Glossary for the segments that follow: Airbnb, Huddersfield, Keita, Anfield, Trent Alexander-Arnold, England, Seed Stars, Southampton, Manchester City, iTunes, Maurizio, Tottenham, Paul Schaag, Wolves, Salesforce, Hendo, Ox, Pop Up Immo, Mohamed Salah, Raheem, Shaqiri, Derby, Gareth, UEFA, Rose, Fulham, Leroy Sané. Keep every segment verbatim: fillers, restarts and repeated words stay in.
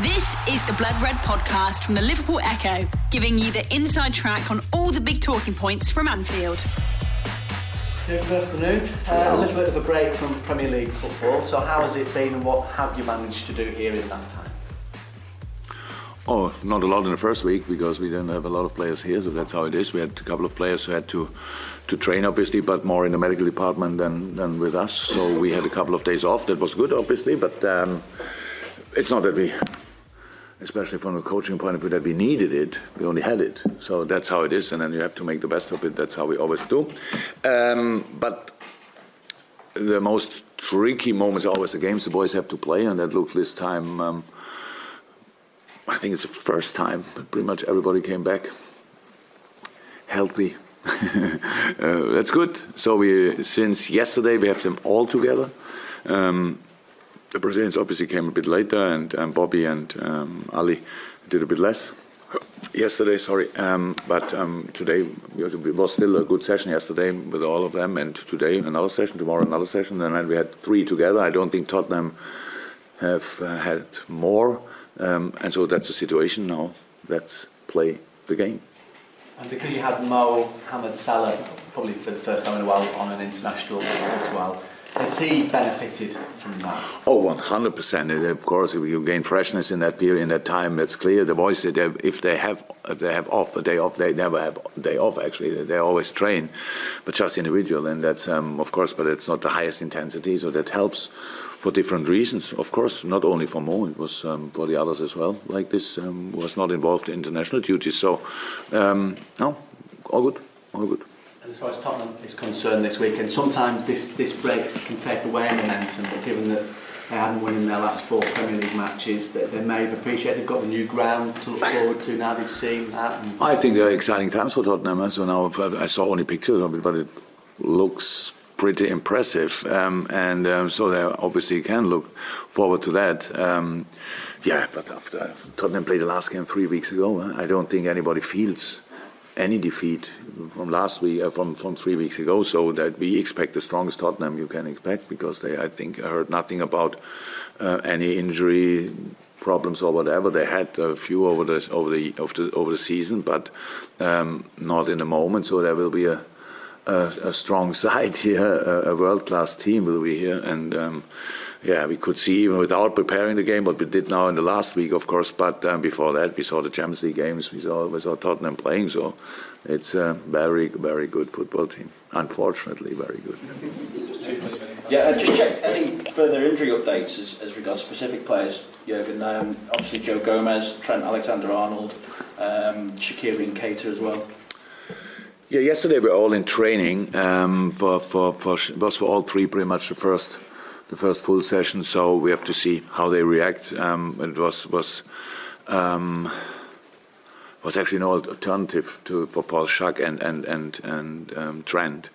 This is the Blood Red podcast from the Liverpool Echo, giving you the inside track on all the big talking points from Anfield. Good afternoon. Uh, a little bit of a break from Premier League football. So how has it been and what have you managed to do here in that time? Oh, not a lot in the first week because we didn't have a lot of players here, so that's how it is. We had a couple of players who had to to train, obviously, but more in the medical department than, than with us. So we had a couple of days off. That was good, obviously, but um, it's not that we, especially from a coaching point of view, that we needed it. We only had it. So that's how it is, and then you have to make the best of it. That's how we always do. Um, but the most tricky moments are always the games the boys have to play, and that looked this time... Um, I think it's the first time, but pretty much everybody came back healthy. uh, that's good. So we, since yesterday, we have them all together. Um, the Brazilians obviously came a bit later, and, and Bobby and um, Ali did a bit less yesterday. Sorry, um, but um, today it was still a good session yesterday with all of them, and today another session, tomorrow another session, and then we had three together. I don't think Tottenham have uh, had more. Um, and so that's the situation now. Let's play the game. And because you had Mohamed Salah, probably for the first time in a while, on an international level as well, has he benefited from that? Oh, one hundred percent. Of course, you gain freshness in that period, in that time. That's clear. The boys, if they have, if they have off a day off, they never have a day off. Actually, they always train, but just individual, and that's um, of course. But it's not the highest intensity, so that helps for different reasons. Of course, not only for Mo, it was um, for the others as well. Like this, um, was not involved in international duties. So, um, no, all good, all good. And as far as Tottenham is concerned this weekend, sometimes this, this break can take away momentum, but given that they haven't won in their last four Premier League matches, that they may have appreciated they've got the new ground to look forward to now they've seen that. And I think they're exciting times for Tottenham. So now I saw only pictures of it, but it looks pretty impressive. Um, and um, so they obviously can look forward to that. Um, yeah, but after Tottenham played the last game three weeks ago, huh? I don't think anybody feels any defeat from last week, uh, from from three weeks ago, so that we expect the strongest Tottenham you can expect, because they, I think, heard nothing about uh, any injury problems or whatever. They had a few over the over the over the, over the season, but um, not in the moment. So there will be a a, a strong side here, a, a world class team will be here, and um, yeah, we could see even without preparing the game what we did now in the last week, of course. But um, before that, we saw the Champions League games. We saw we saw Tottenham playing. So it's a very, very good football team. Unfortunately, very good. Yeah, I just check any further injury updates as, as regards specific players, Jürgen. Um, obviously, Joe Gomez, Trent Alexander-Arnold, um, Shaqiri, and Keita as well. Yeah, yesterday we were all in training. Um, for for for was for all three pretty much the first. The first full session, so we have to see how they react. Um, it was was um, was actually no alternative to for Paul Schaag and and and and um, Trent.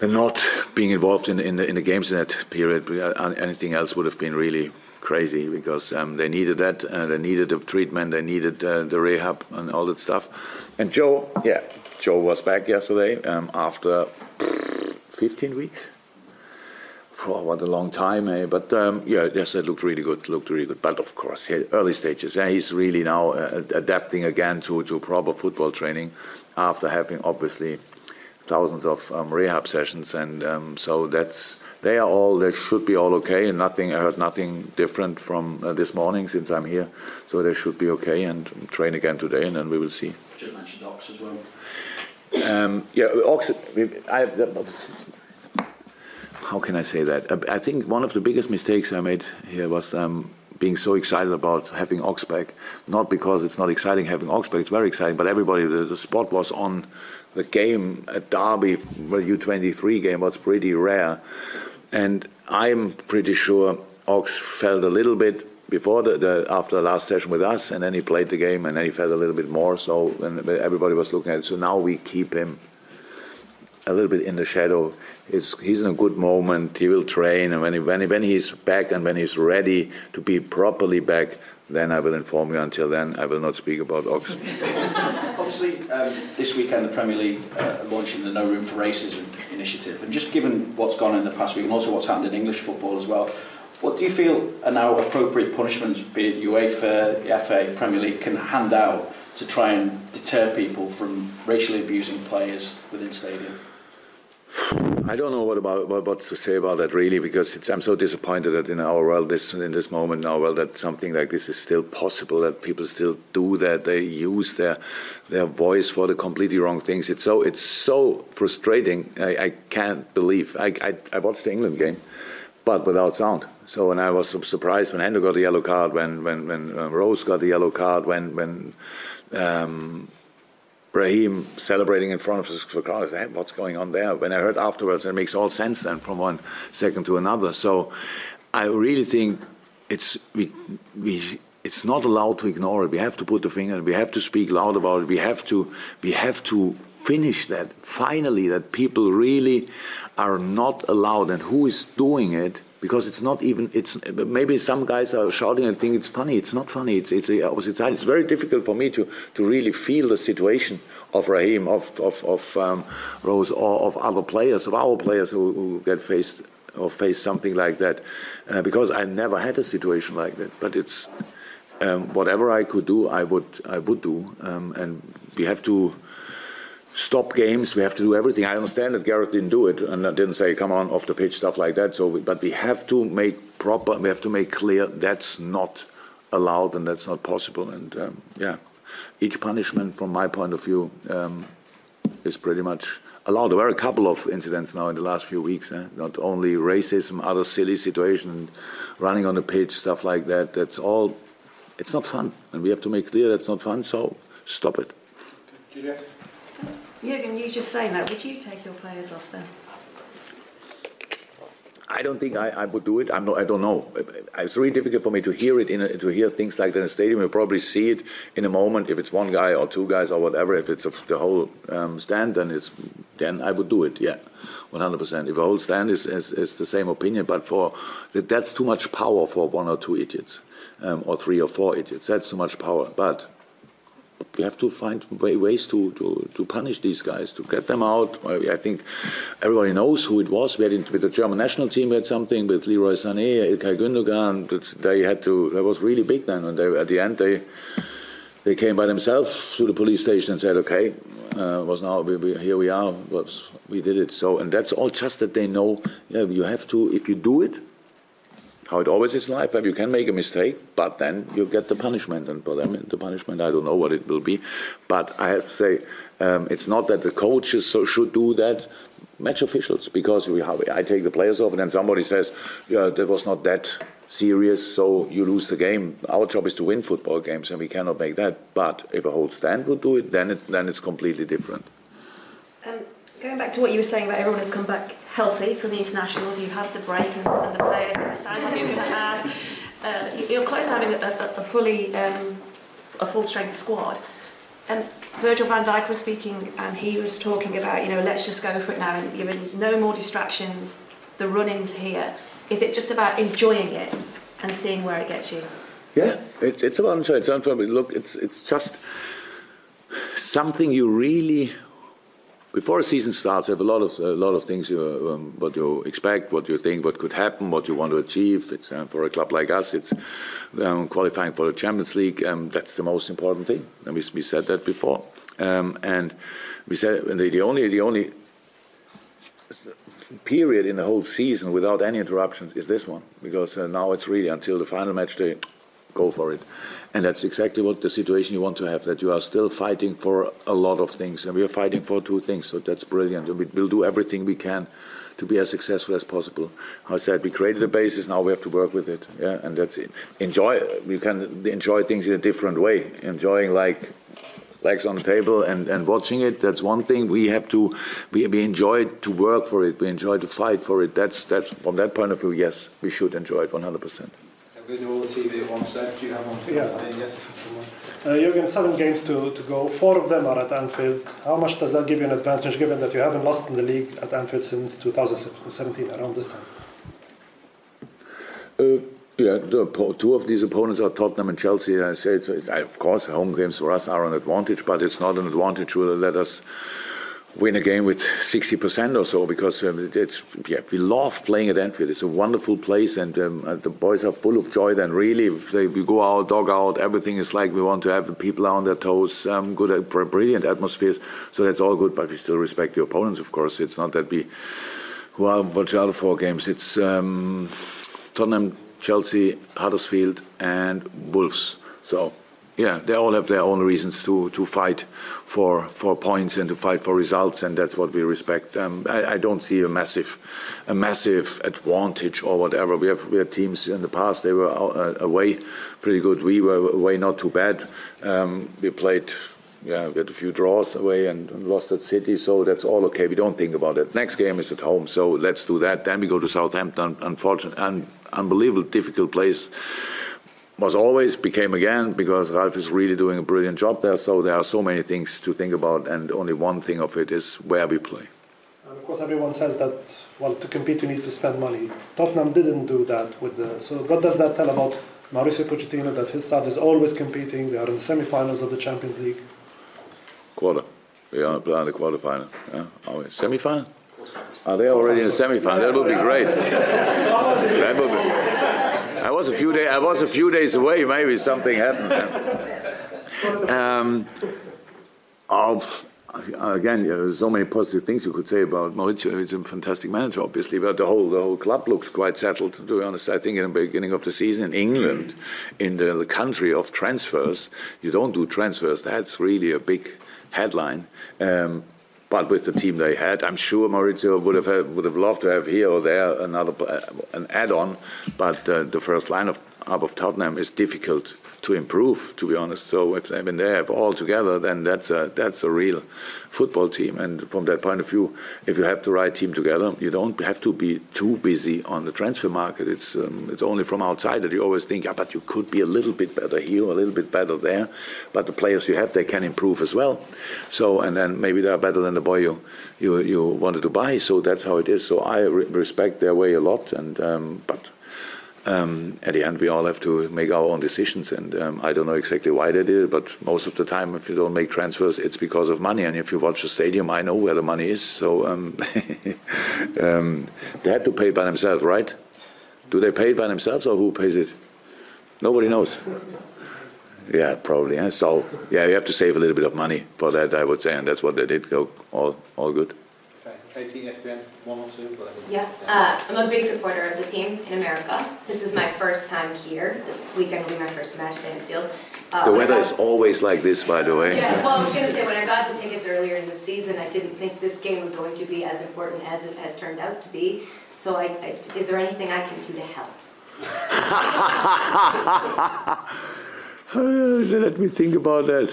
And not being involved in in the in the games in that period, anything else would have been really crazy, because um, they needed that. Uh, they needed the treatment. They needed uh, the rehab and all that stuff. And Joe, yeah, Joe was back yesterday um, after fifteen weeks. Oh, what a long time, eh? But um, yeah, yes, it looked really good, looked really good. But of course, yeah, early stages. Yeah, he's really now uh, adapting again to, to proper football training after having, obviously, thousands of um, rehab sessions. And um, so that's, they are all, they should be all okay. And nothing, I heard nothing different from uh, this morning since I'm here. So they should be okay and train again today, and then we will see. Just mentioned Ox as well. Um, yeah, Ox, I... Uh, How can I say that? I think one of the biggest mistakes I made here was um, being so excited about having Ox back. Not because it's not exciting having Ox back, it's very exciting, but everybody, the, the spot was on the game at Derby, well, U twenty-three game, was pretty rare. And I'm pretty sure Ox felt a little bit before the, the after the last session with us, and then he played the game, and then he felt a little bit more, so and everybody was looking at it. So now we keep him a little bit in the shadow. It's, he's in a good moment. He will train, and when he, when he, when he's back and when he's ready to be properly back, then I will inform you. Until then, I will not speak about Ox. Obviously, um, this weekend the Premier League uh, are launching the No Room for Racism initiative, and just given what's gone in the past week and also what's happened in English football as well, What do you feel are now appropriate punishments, be it UEFA, the F A, Premier League, can hand out to try and deter people from racially abusing players within stadium? I don't know what about what, what to say about that really, because it's, I'm so disappointed that in our world, this in this moment in our world, that something like this is still possible, that people still do that, they use their their voice for the completely wrong things. It's so it's so frustrating. I, I can't believe. I, I I watched the England game, but without sound. So when I was surprised when Hendo got the yellow card, when when when Rose got the yellow card, when when. Um, Raheem celebrating in front of his crowd. Hey, what's going on there? When I heard afterwards, it makes all sense then from one second to another. So I really think it's we we it's not allowed to ignore it. We have to put the finger. We have to speak loud about it. We have to we have to finish that finally. That people really are not allowed, and who is doing it? Because it's not even, it's maybe some guys are shouting and think it's funny. It's not funny. It's it's the opposite side. It's very difficult for me to to really feel the situation of Raheem, of of of um, Rose, or of other players, of our players who, who get faced or face something like that, uh, because I never had a situation like that. But it's um, whatever I could do, I would I would do, um, and we have to. Stop games. We have to do everything. I understand that Gareth didn't do it and didn't say, "Come on, off the pitch," stuff like that. So, we, but we have to make proper. We have to make clear that's not allowed and that's not possible. And um, yeah, each punishment, from my point of view, um, is pretty much allowed. There were a couple of incidents now in the last few weeks. Eh? Not only racism, other silly situations, running on the pitch, stuff like that. That's all. It's not fun, and we have to make clear that's not fun. So, stop it. Juliet. Jürgen, you just saying that. Would you take your players off then? I don't think I, I would do it. I'm not, I don't know. It's really difficult for me to hear it, in a, to hear things like that in a stadium. You'll probably see it in a moment. If it's one guy or two guys or whatever, if it's a, the whole um, stand, then it's then I would do it, yeah, one hundred percent. If a whole stand is, is, is the same opinion, but for that's too much power for one or two idiots, um, or three or four idiots. That's too much power, but... We have to find ways to, to, to punish these guys, to get them out. I think everybody knows who it was. We had it with the German national team, we had something with Leroy Sané, Ilkay Gundogan. They had to. That was really big then, and they, at the end they they came by themselves to the police station and said, "Okay, uh, was now we, we, here we are. Was, we did it." So, and that's all just that they know. Yeah, you have to. If you do it, how it always is in life, you can make a mistake, but then you get the punishment, and for them the punishment, I don't know what it will be, but I have to say, um, it's not that the coaches so should do that, match officials, because we have, I take the players off and then somebody says, yeah, that was not that serious, so you lose the game. Our job is to win football games, and we cannot make that, but if a whole stand would do it, then, it, then it's completely different. Um, Going back to what you were saying about everyone has come back healthy from the internationals, you've had the break and, and the players, and the sounds like you've had, uh, you're close to having a, a, a fully, um, a full-strength squad. And Virgil van Dijk was speaking, and he was talking about, you know, let's just go for it now, and given no more distractions, the run-ins here. Is it just about enjoying it and seeing where it gets you? Yeah, it, it's about enjoying. It's unfair. Look, it's it's just something you really. Before a season starts, you have a lot of a lot of things. You, um, what you expect, what you think, what could happen, what you want to achieve. It's um, for a club like us, it's um, qualifying for the Champions League. Um, that's the most important thing, and we, we said that before. Um, and we said and the, the only the only period in the whole season without any interruptions is this one, because uh, now it's really until the final match day. Go for it. And that's exactly what the situation you want to have, that you are still fighting for a lot of things, and we are fighting for two things, so that's brilliant. We will do everything we can to be as successful as possible. I said we created a basis, now we have to work with it. Yeah, and that's it. Enjoy, you can enjoy things in a different way. Enjoying like legs on the table and, and watching it, that's one thing. We have to, we, we enjoy to work for it, we enjoy to fight for it. That's, that's from that point of view, yes, we should enjoy it one hundred percent. We do all the T V at one stage. Do you have one? Yeah. Uh, yes. Uh, Jürgen, seven games to, to go. Four of them are at Anfield. How much does that give you an advantage, given that you haven't lost in the league at Anfield since two thousand seventeen, around this time? Uh, yeah, the, two of these opponents are Tottenham and Chelsea. I say it's, it's, of course, home games for us are an advantage, but it's not an advantage to let us win a game with sixty percent or so, because um, it's yeah, we love playing at Anfield. It's a wonderful place, and um, the boys are full of joy then, really. They, we go out, dog out, everything is like we want to have. The people are on their toes, um, good, brilliant atmospheres, so that's all good, but we still respect the opponents, of course. It's not that we who are watching out of four games. It's um, Tottenham, Chelsea, Huddersfield and Wolves. So yeah, they all have their own reasons to, to fight for for points and to fight for results, and that's what we respect. Um, I, I don't see a massive, a massive advantage or whatever. We have we had teams in the past; they were away pretty good. We were away not too bad. Um, we played, yeah, we had a few draws away and lost at City, so that's all okay. We don't think about it. Next game is at home, so let's do that. Then we go to Southampton. Unfortunate, un, unbelievable, difficult place. Was always, became again, because Ralf is really doing a brilliant job there. So there are so many things to think about, and only one thing of it is where we play. And of course, everyone says that, well, to compete you need to spend money. Tottenham didn't do that with the, so what does that tell about Mauricio Pochettino, that his side is always competing? They are in the semi-finals of the Champions League. Quarter. We are in the quarter-final. Yeah. Are we semi-final? Are they already in the semi-final? That would be great. That would be. I was a few days. I was a few days away. Maybe something happened. um, again, there's so many positive things you could say about Maurizio. He's a fantastic manager, obviously, but the whole the whole club looks quite settled. To be honest, I think in the beginning of the season in England, in the, the country of transfers, you don't do transfers. That's really a big headline. Um, But with the team they had, I'm sure Maurizio would have had, would have loved to have here or there another an add-on. But uh, the first line of up of Tottenham is difficult to improve, to be honest. So if I mean, they have all together, then that's a that's a real football team. And from that point of view, if you have the right team together, you don't have to be too busy on the transfer market. It's um, it's only from outside that you always think, ah, but you could be a little bit better here, a little bit better there. But the players you have, they can improve as well. So and then maybe they are better than the boy you you, you wanted to buy. So that's how it is. So I re- respect their way a lot. And um, but. Um, at the end, we all have to make our own decisions, and um, I don't know exactly why they did it, but most of the time, if you don't make transfers, it's because of money. And if you watch the stadium, I know where the money is. So um, um, they had to pay it by themselves, right? Do they pay it by themselves, or who pays it? Nobody knows. Yeah, probably. Eh? So yeah, you have to save a little bit of money for that, I would say, and that's what they did. Go all, all good. Katie, E S P N, one oh two, whatever. Yeah, uh, I'm a big supporter of the team in America. This is my first time here. This weekend will be my first match at Anfield. Uh, the weather got, is always like this, by the way. Yeah, well, I was going to say, when I got the tickets earlier in the season, I didn't think this game was going to be as important as it has turned out to be. So I, I, is there anything I can do to help? Let me think about that.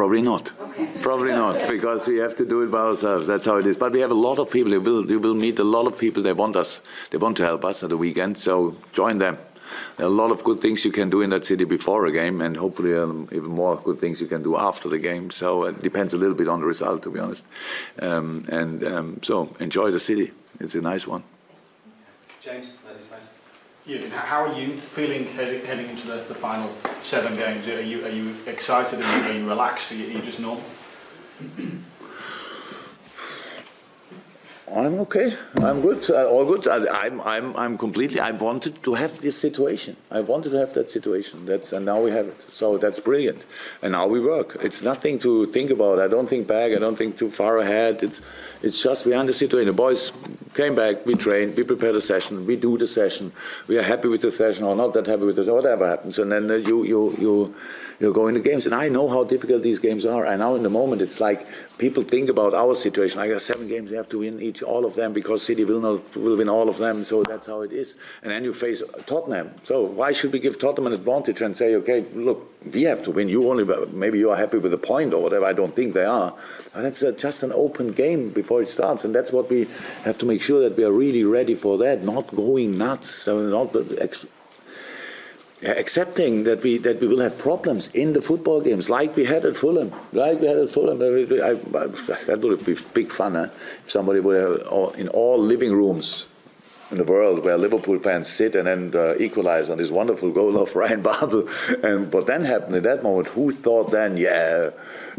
Probably not. Okay. Probably not, because we have to do it by ourselves. That's how it is. But we have a lot of people. You will, you will meet a lot of people. They want us. They want to help us at the weekend. So join them. There are a lot of good things you can do in that city before a game, and hopefully um, even more good things you can do after the game. So it depends a little bit on the result, to be honest. Um, and um, so enjoy the city. It's a nice one. James, as you say. Jürgen, how are you feeling heading into the, the final seven games? Are you are you excited? Are you, are you relaxed? Are you, are you just normal? I'm okay. I'm good. Uh, all good. I, I'm I'm I'm completely. I wanted to have this situation. I wanted to have that situation. That's and now we have it. So that's brilliant. And now we work. It's nothing to think about. I don't think back. I don't think too far ahead. It's it's just we are in the situation. The boys came back. We trained. We prepared a session. We do the session. We are happy with the session or not that happy with the session. Whatever happens, and then uh, you you you. You go into games, and I know how difficult these games are. I know in the moment it's like people think about our situation. I got seven games, we have to win each all of them because City will not will win all of them. So that's how it is. And then you face Tottenham. So why should we give Tottenham an advantage and say, okay, look, we have to win. You only maybe you are happy with a point or whatever. I don't think they are. And it's just an open game before it starts, and that's what we have to make sure that we are really ready for that. Not going nuts. So not. Ex- Accepting that we that we will have problems in the football games, like we had at Fulham, like we had at Fulham. I, I, that would be big fun, huh? If somebody would have all, in all living rooms in the world where Liverpool fans sit and then uh, equalize on this wonderful goal of Ryan Babel. And what then happened in that moment, who thought then, yeah,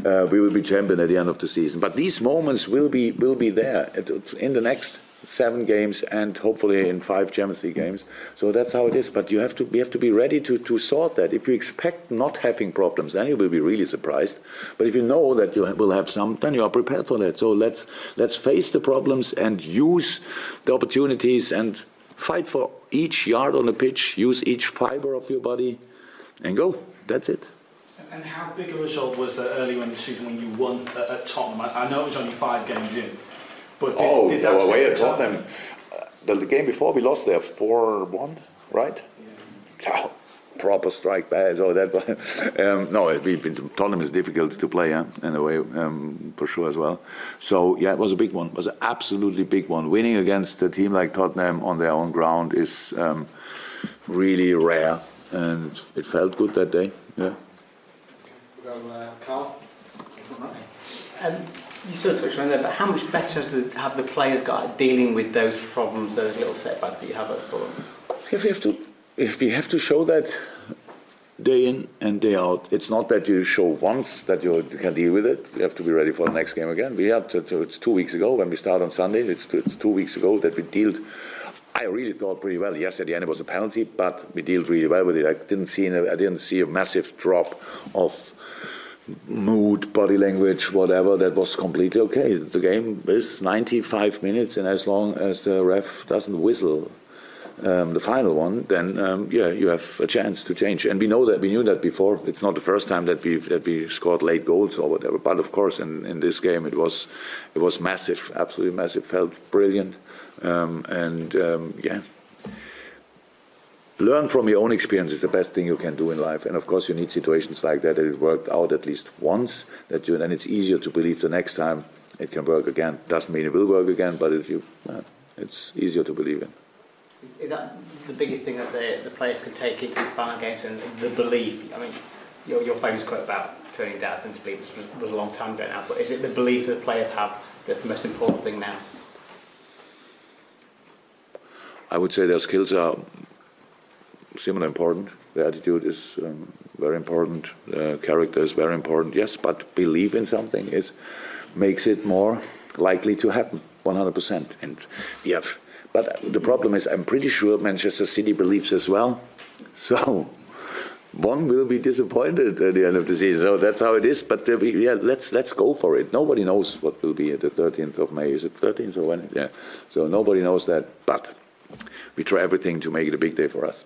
uh, we will be champion at the end of the season. But these moments will be will be there in the next seven games and hopefully in five Champions League games. So that's how it is. But you have to, you have to be ready to, to sort that. If you expect not having problems, then you will be really surprised. But if you know that you will have some, then you are prepared for that. So let's let's face the problems and use the opportunities and fight for each yard on the pitch, use each fiber of your body and go. That's it. And how big a result was that earlier in the season when you won at Tottenham? I know it was only five games in. Did, oh, did that away at Tottenham. The game before we lost there four one, right? Yeah. Proper strike back. So that um, no, it, it, Tottenham is difficult to play, huh? In a way, um, for sure as well. So yeah, it was a big one. It was an absolutely big one. Winning against a team like Tottenham on their own ground is um, really rare, and it felt good that day. Yeah. Well, uh, Carl. Um, You sort of touched on there, but how much better has the, have the players got at dealing with those problems, those little setbacks that you have at Fulham? If you have to, if you have to show that day in and day out, it's not that you show once that you can deal with it. You have to be ready for the next game again. We had to, to, it's two weeks ago when we start on Sunday. It's two, it's two weeks ago that we dealt. I really thought pretty well. Yes, at the end it was a penalty, but we dealt really well with it. I didn't see, I didn't see a massive drop of mood, body language, whatever. That was completely okay. The game is ninety-five minutes, and as long as the ref doesn't whistle um, the final one, then um, yeah, you have a chance to change. And we know that, we knew that before. It's not the first time that we that we scored late goals or whatever. But of course, in, in this game, it was it was massive, absolutely massive. Felt brilliant, um, and um, yeah. Learn from your own experience is the best thing you can do in life. And of course you need situations like that, that it worked out at least once, that you, and it's easier to believe the next time it can work again. Doesn't mean it will work again, but it, you, it's easier to believe in. Is, is that the biggest thing that the, the players can take into these final games, and the belief? I mean, your, your famous quote about turning doubts into belief was a long time ago now, but is it the belief that the players have that's the most important thing now? I would say their skills are similar important. The attitude is um, very important. Uh, character is very important. Yes, but belief in something is makes it more likely to happen. one hundred percent. And yeah, but the problem is, I'm pretty sure Manchester City believes as well. So one will be disappointed at the end of the season. So that's how it is. But uh, we, yeah, let's let's go for it. Nobody knows what will be the thirteenth of May. Is it thirteenth or when? Yeah. So nobody knows that. But we try everything to make it a big day for us.